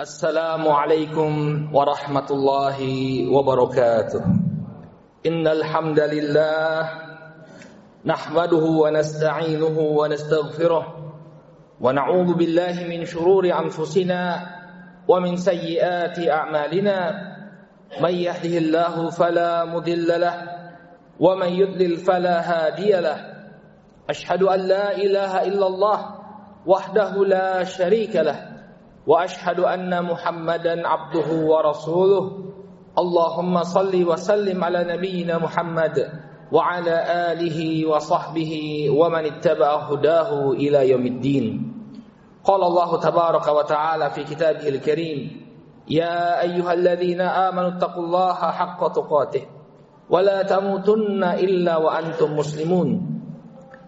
Assalamualaikum warahmatullahi wabarakatuh. Innal hamdalillah nahmaduhu wa nasta'inuhu wa nastaghfiruh wa na'udzu billahi min shururi anfusina wa min sayyiati a'malina. May yahdihillahu fala mudhillalah wa man yudlil fala hadiyalah. Ashhadu an la ilaha illallah wahdahu la syarika lah. وأشهد أن محمدا عبده ورسوله اللهم صل وسلم على نبينا محمد وعلى آله وصحبه ومن اتبع هداه إلى يوم الدين. قال الله تبارك وتعالى في كتابه الكريم: يا أيها الذين آمنوا اتقوا الله حق تقاته ولا تموتن إلا وأنتم مسلمون.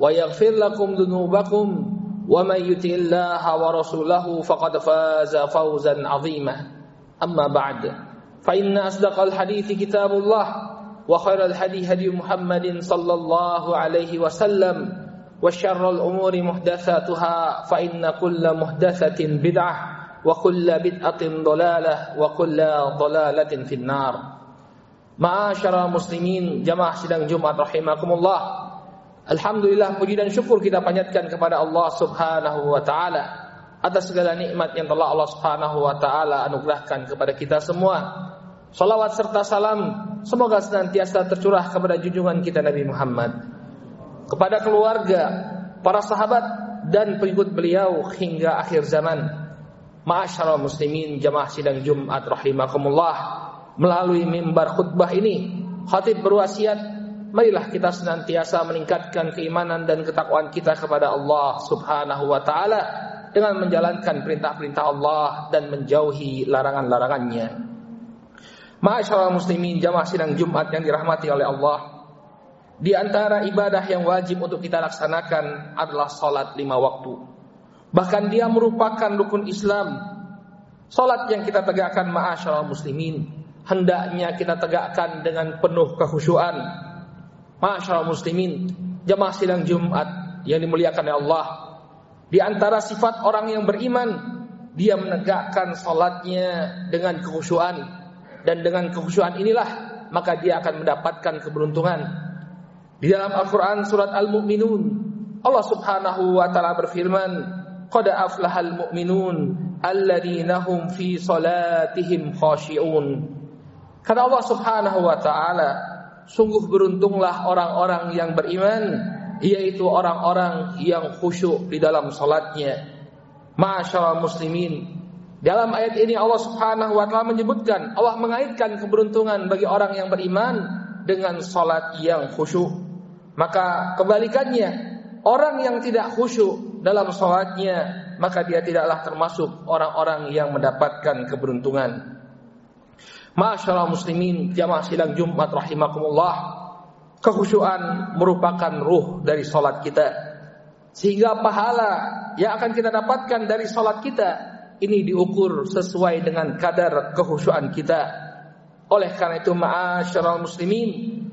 ويغفر لكم ذنوبكم ومن يطع الله ورسوله فقد فاز فوزا عظيما. أما بعد فإن أصدق الحديث كتاب الله وخير الهدي هدي محمد صلى الله عليه وسلم وشر الأمور محدثاتها فإن كل محدثة بدعة وكل بدعة ضلالة وكل ضلالة في النار. معاشر المسلمين جماعة sidang Jumat rahimakumullah. Alhamdulillah, puji dan syukur kita panjatkan kepada Allah Subhanahu wa taala atas segala nikmat yang telah Allah Subhanahu wa taala anugerahkan kepada kita semua. Salawat serta salam semoga senantiasa tercurah kepada junjungan kita Nabi Muhammad, kepada keluarga, para sahabat dan pengikut beliau hingga akhir zaman. Ma'asyiral muslimin jamaah sidang Jumat rahimakumullah, melalui mimbar khutbah ini khatib berwasiat, marilah kita senantiasa meningkatkan keimanan dan ketakwaan kita kepada Allah Subhanahu wa taala dengan menjalankan perintah-perintah Allah dan menjauhi larangan-larangannya. Ma'asyiral muslimin jamaah sidang Jumat yang dirahmati oleh Allah, di antara ibadah yang wajib untuk kita laksanakan adalah salat 5 waktu. Bahkan dia merupakan rukun Islam. Salat yang kita tegakkan ma'asyiral muslimin hendaknya kita tegakkan dengan penuh kekhusyuan. Ma'asyiral muslimin jamaah sidang Jumat yang dimuliakan oleh Allah, di antara sifat orang yang beriman, dia menegakkan salatnya dengan kekhusyuan, dan dengan kekhusyuan inilah maka dia akan mendapatkan keberuntungan. Di dalam Al-Qur'an surat Al-Mu'minun Allah Subhanahu wa taala berfirman: qad aflahal mu'minun alladzina hum fi salatihim khashi'un. Kata Allah Subhanahu wa taala, sungguh beruntunglah orang-orang yang beriman, yaitu orang-orang yang khusyuk di dalam salatnya. Ma'asyiral muslimin, dalam ayat ini Allah Subhanahu wa taala menyebutkan, Allah mengaitkan keberuntungan bagi orang yang beriman dengan salat yang khusyuk. Maka kebalikannya, orang yang tidak khusyuk dalam salatnya, maka dia tidaklah termasuk orang-orang yang mendapatkan keberuntungan. Ma'asyiral muslimin jamaah sidang Jumat rahimakumullah, kekhusyuan merupakan ruh dari salat kita, sehingga pahala yang akan kita dapatkan dari salat kita ini diukur sesuai dengan kadar kekhusyuan kita. Oleh karena itu ma'asyiral muslimin,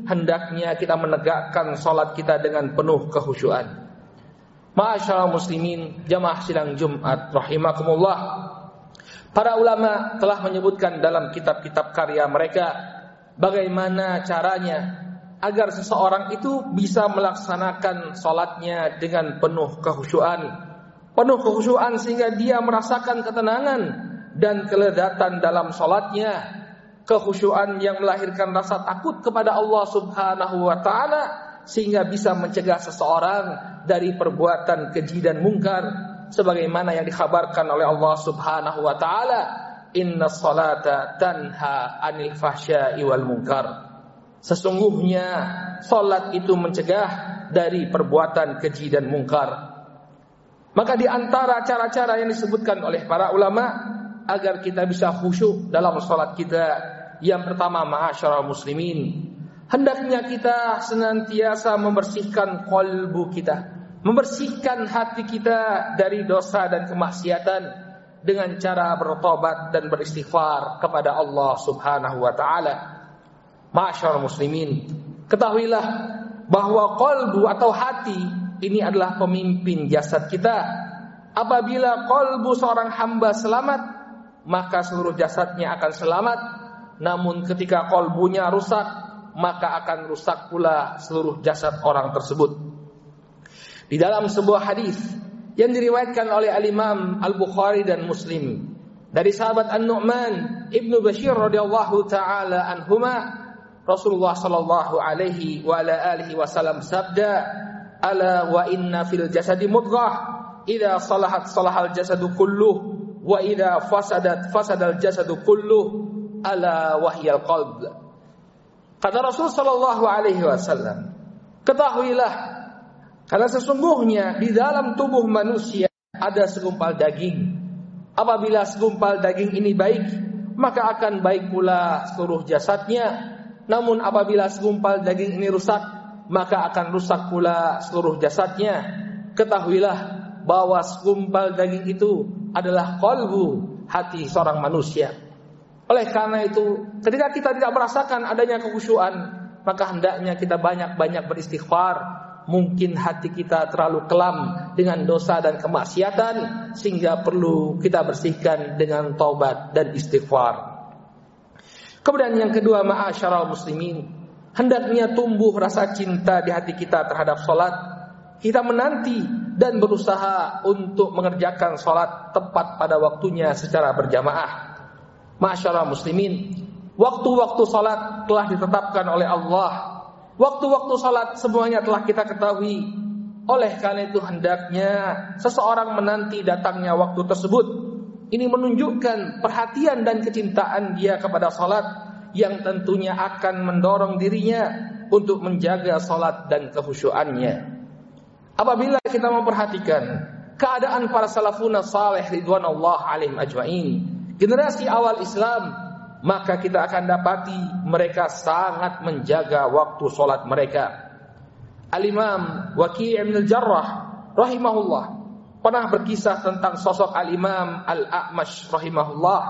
hendaknya kita menegakkan salat kita dengan penuh kekhusyuan. Ma'asyiral muslimin jamaah sidang Jumat rahimakumullah, para ulama telah menyebutkan dalam kitab-kitab karya mereka bagaimana caranya agar seseorang itu bisa melaksanakan salatnya dengan penuh kekhusyuan. Penuh kekhusyuan sehingga dia merasakan ketenangan dan kelezatan dalam salatnya. Kekhusyuan yang melahirkan rasa takut kepada Allah Subhanahu wa taala sehingga bisa mencegah seseorang dari perbuatan keji dan mungkar, sebagaimana yang dikhabarkan oleh Allah Subhanahu wa taala, inna salata tanha anil fahsya'i wal munkar. Sesungguhnya salat itu mencegah dari perbuatan keji dan mungkar. Maka di antara cara-cara yang disebutkan oleh para ulama agar kita bisa khusyuk dalam salat kita. Yang pertama, ma'asyaral muslimin, hendaknya kita senantiasa membersihkan qalbu kita, membersihkan hati kita dari dosa dan kemaksiatan dengan cara bertobat dan beristighfar kepada Allah Subhanahu wa taala. Ma'asyaral muslimin, ketahuilah bahwa qalbu atau hati ini adalah pemimpin jasad kita. Apabila qalbu seorang hamba selamat, maka seluruh jasadnya akan selamat. Namun ketika qalbunya rusak, maka akan rusak pula seluruh jasad orang tersebut. Di dalam sebuah hadis yang diriwayatkan oleh Al-Imam Al-Bukhari dan Muslim dari sahabat An-Nu'man Ibnu Bashir radhiyallahu taala anhuma, Rasulullah sallallahu alaihi wa ala alihi wasallam sabda, "Ala wa inna fil jasadi mudghah, idza salahat salahal jasadu kulluh, wa idza fasadat fasadal jasadu kulluh, ala wahyal qalb." Kata Rasul sallallahu alaihi wasallam, ketahuilah, karena sesungguhnya di dalam tubuh manusia ada segumpal daging. Apabila segumpal daging ini baik, maka akan baik pula seluruh jasadnya. Namun apabila segumpal daging ini rusak, maka akan rusak pula seluruh jasadnya. Ketahuilah bahwa segumpal daging itu adalah qalbu, hati seorang manusia. Oleh karena itu, ketika kita tidak merasakan adanya kekhusyuan, maka hendaknya kita banyak-banyak beristighfar. Mungkin hati kita terlalu kelam dengan dosa dan kemaksiatan, sehingga perlu kita bersihkan dengan taubat dan istighfar. Kemudian yang kedua, ma'asyaral muslimin, hendaknya tumbuh rasa cinta di hati kita terhadap sholat. Kita menanti dan berusaha untuk mengerjakan sholat tepat pada waktunya secara berjamaah. Ma'asyaral muslimin, waktu-waktu sholat telah ditetapkan oleh Allah. Waktu-waktu sholat semuanya telah kita ketahui. Oleh karena itu hendaknya seseorang menanti datangnya waktu tersebut. Ini menunjukkan perhatian dan kecintaan dia kepada sholat, yang tentunya akan mendorong dirinya untuk menjaga sholat dan kehusyuannya. Apabila kita memperhatikan keadaan para salafun salih ridwanullah alaihim ajmain, generasi awal Islam, maka kita akan dapati mereka sangat menjaga waktu solat mereka. Al-Imam Waqi' bin Al-Jarrah rahimahullah pernah berkisah tentang sosok Al-Imam Al-A'mash rahimahullah.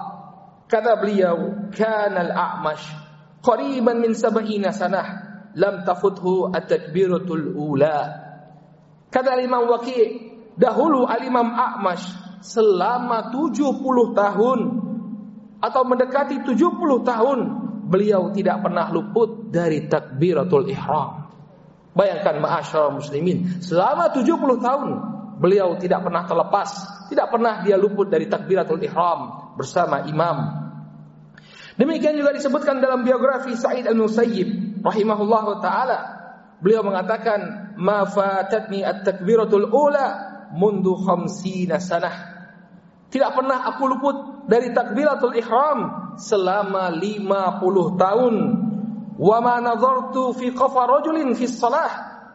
Kata beliau, "Kana Al-A'mash qariban min 70 sanah lam tafuthu at-takbiratul ula." Kata Al-Imam Waqi', dahulu Al-Imam A'mash selama 70 tahun atau mendekati 70 tahun, beliau tidak pernah luput dari takbiratul ihram. Bayangkan ma'asyaral muslimin, selama 70 tahun beliau tidak pernah terlepas, tidak pernah dia luput dari takbiratul ihram bersama imam. Demikian juga disebutkan dalam biografi Sa'id al-Musayyib rahimahullahu ta'ala. Beliau mengatakan, "Ma fatatni at-takbiratul ula mundu 50 sanah." Tidak pernah aku luput dari takbiratul ihram selama 50 tahun. "Wa ma nadhartu fi qafa rajulin fi shalah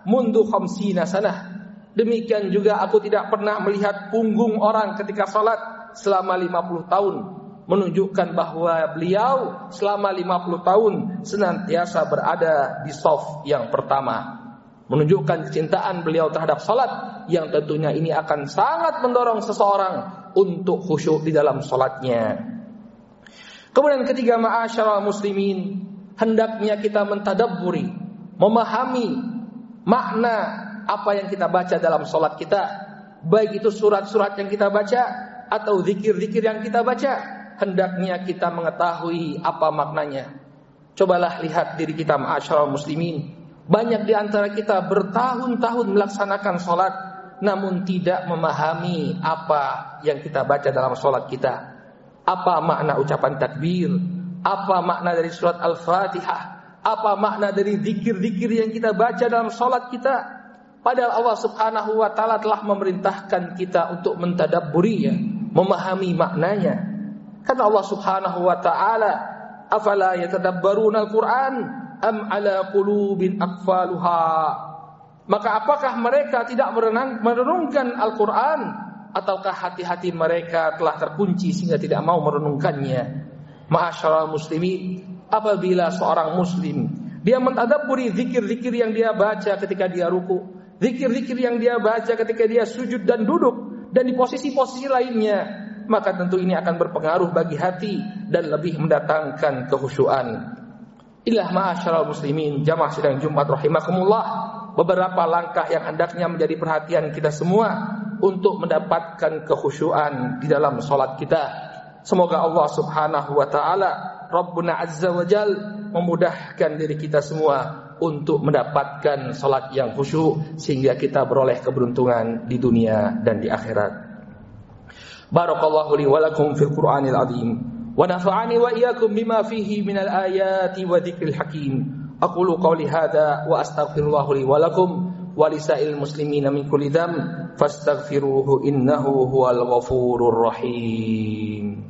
mundu 50 sanah." Demikian juga aku tidak pernah melihat punggung orang ketika salat selama 50 tahun, menunjukkan bahwa beliau selama 50 tahun senantiasa berada di saf yang pertama, menunjukkan kecintaan beliau terhadap salat, yang tentunya ini akan sangat mendorong seseorang untuk khusyuk di dalam salatnya. Kemudian ketiga, ma'asyaral muslimin, hendaknya kita mentadabburi, memahami makna apa yang kita baca dalam salat kita, baik itu surat-surat yang kita baca atau zikir-zikir yang kita baca. Hendaknya kita mengetahui apa maknanya. Cobalah lihat diri kita, ma'asyaral muslimin. Banyak di antara kita bertahun-tahun melaksanakan sholat, namun tidak memahami apa yang kita baca dalam sholat kita. Apa makna ucapan takbir? Apa makna dari surat Al-Fatihah? Apa makna dari zikir-zikir yang kita baca dalam sholat kita? Padahal Allah subhanahu wa ta'ala telah memerintahkan kita untuk mentadabburinya, memahami maknanya. Kata Allah subhanahu wa ta'ala, "Afala yatadabbaruna al-Qur'an am ala qulubin aqfaluha." Maka apakah mereka tidak merenungkan Al-Qur'an, ataukah hati-hati mereka telah terkunci sehingga tidak mau merenungkannya? Ma'asyaral muslimin, apabila seorang muslim dia mentadaburi zikir-zikir yang dia baca ketika dia ruku, zikir-zikir yang dia baca ketika dia sujud dan duduk, dan di posisi-posisi lainnya, maka tentu ini akan berpengaruh bagi hati dan lebih mendatangkan kehusyuan. Ilah ma'asyaral muslimin, jamaah sidang Jumat rahimakumullah, beberapa langkah yang hendaknya menjadi perhatian kita semua untuk mendapatkan kehusyuan di dalam solat kita. Semoga Allah subhanahu wa ta'ala Rabbuna azza wa jal memudahkan diri kita semua untuk mendapatkan solat yang khusyuk, sehingga kita beroleh keberuntungan di dunia dan di akhirat. Barakallahu li walakum fil Qur'anil azim, wa nafa'ani wa iyakum bima fihi minal ayati wa dhikril hakim. Aqulu qawli hadha wa astaghfirullahu li walakum walisa'il muslimina min kulli dzam fastaghfiruhu innahu huwal ghafurur rahim.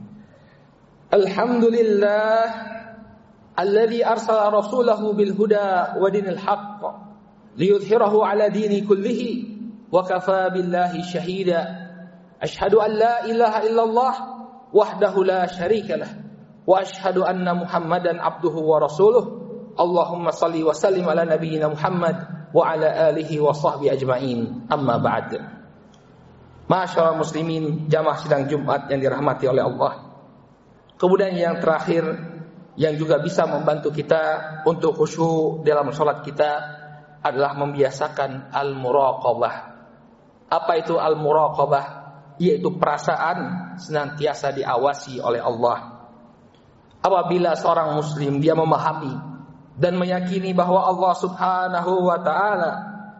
Alhamdulillah alladzi arsala rasulahu bil huda wa dinil haqq liyudhhirahu ala dini kullihi wa kafa billahi shahida. Ashhadu an la ilaha illallah wahdahu la syarika lah wa ashhadu anna muhammadan abduhu wa rasuluh. Allahumma salli wa sallim ala nabiyyina Muhammad wa ala alihi wa sahbihi ajma'in. Amma ba'd. Ma'asyiral muslimin, jamaah sidang Jumat yang dirahmati oleh Allah. Kemudian yang terakhir yang juga bisa membantu kita untuk khusyuk dalam salat kita adalah membiasakan al-muraqabah. Apa itu al-muraqabah? Yaitu perasaan senantiasa diawasi oleh Allah. Apabila seorang muslim dia memahami dan meyakini bahwa Allah subhanahu wa ta'ala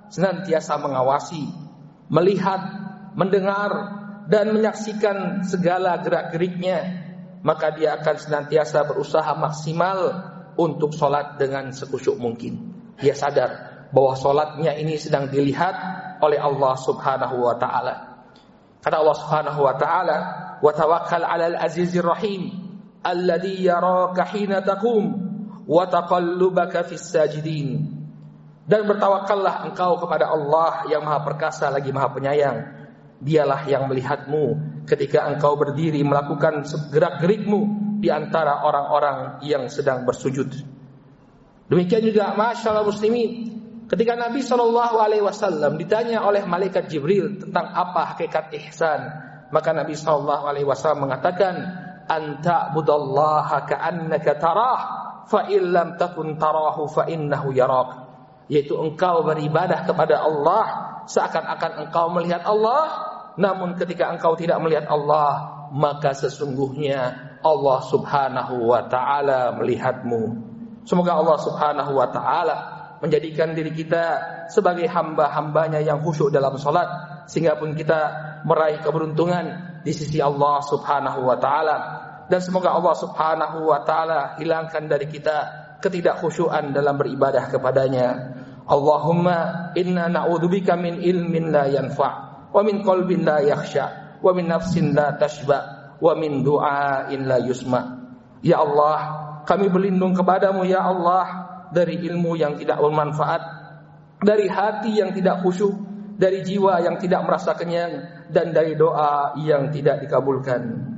senantiasa mengawasi, melihat, mendengar, dan menyaksikan segala gerak-geriknya, maka dia akan senantiasa berusaha maksimal untuk sholat dengan sekusyuk mungkin. Dia sadar bahwa sholatnya ini sedang dilihat oleh Allah subhanahu wa ta'ala. Kata Allah subhanahu wa ta'ala, wa tawakkal alal azizir rahim alladhi yaraka hina taqum wa taqallubaka fis sajidin. Dan bertawakallah engkau kepada Allah yang maha perkasa lagi maha penyayang. Dialah yang melihatmu ketika engkau berdiri melakukan gerak-gerikmu di antara orang-orang yang sedang bersujud. Demikian juga masyaallah muslimin, ketika Nabi SAW ditanya oleh malaikat Jibril tentang apa hakikat ihsan, maka Nabi SAW mengatakan, anta budallaha ka'annaka tarah fa illam takun tarahu fa innahu yarak. Yaitu engkau beribadah kepada Allah seakan-akan engkau melihat Allah, namun ketika engkau tidak melihat Allah, maka sesungguhnya Allah subhanahu wa ta'ala melihatmu. Semoga Allah subhanahu wa ta'ala menjadikan diri kita sebagai hamba-hambanya yang khusyuk dalam salat, sehingga pun kita meraih keberuntungan di sisi Allah subhanahu wa ta'ala. Dan semoga Allah subhanahu wa ta'ala hilangkan dari kita ketidakhusyuan dalam beribadah kepadanya. Allahumma inna na'udzubika min ilmin la yanfa' wa min qalbin la yakhsha wa min nafsin la tashba' wa min du'ain la yusma'. Ya Allah, kami berlindung kepadamu ya Allah dari ilmu yang tidak bermanfaat, dari hati yang tidak khusyuk, dari jiwa yang tidak merasa kenyang, dan dari doa yang tidak dikabulkan.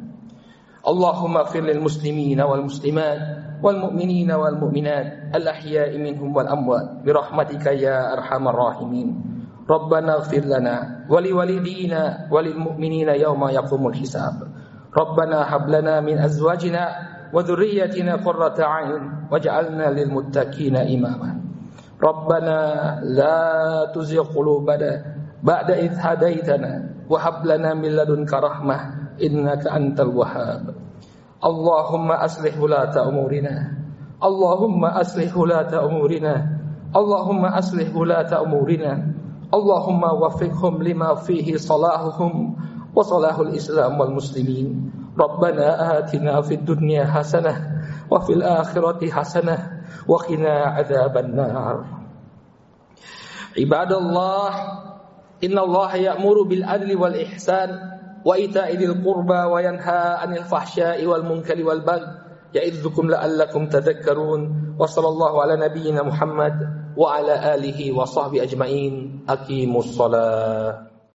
اللهم اغفر للمسلمين والمسلمات والمؤمنين والمؤمنات الأحياء منهم والأموات برحمتك يا أرحم الراحمين. ربنا اغفر لنا ولوالدينا وللمؤمنين يوم يقوم الحساب. ربنا هب لنا من أزواجنا وذريتنا قرة أعين واجعلنا للمتقين إماما. ربنا لا تزغ قلوبنا بعد إذ هديتنا وهب لنا من لدنك رحمة إنك أنت الوهاب. اللهم أصلح ولاة أمورنا، اللهم أصلح ولاة أمورنا، اللهم أصلح ولاة أمورنا، اللهم وفقهم لما فيه صلاحهم وصلاح الإسلام والمسلمين. ربنا آتنا في الدنيا حسنة وفي الآخرة حسنة وقنا عذاب النار. عباد الله، إن الله يأمر بالعدل والإحسان wa ita'idil qurba wa yanha 'anil fahsya'i wal munkari wal baghi ya'idzukum la'allakum tadhakkarun. Wa sallallahu ala nabiyyina Muhammad wa ala alihi wa sahbihi ajma'in. Aqimus shalah.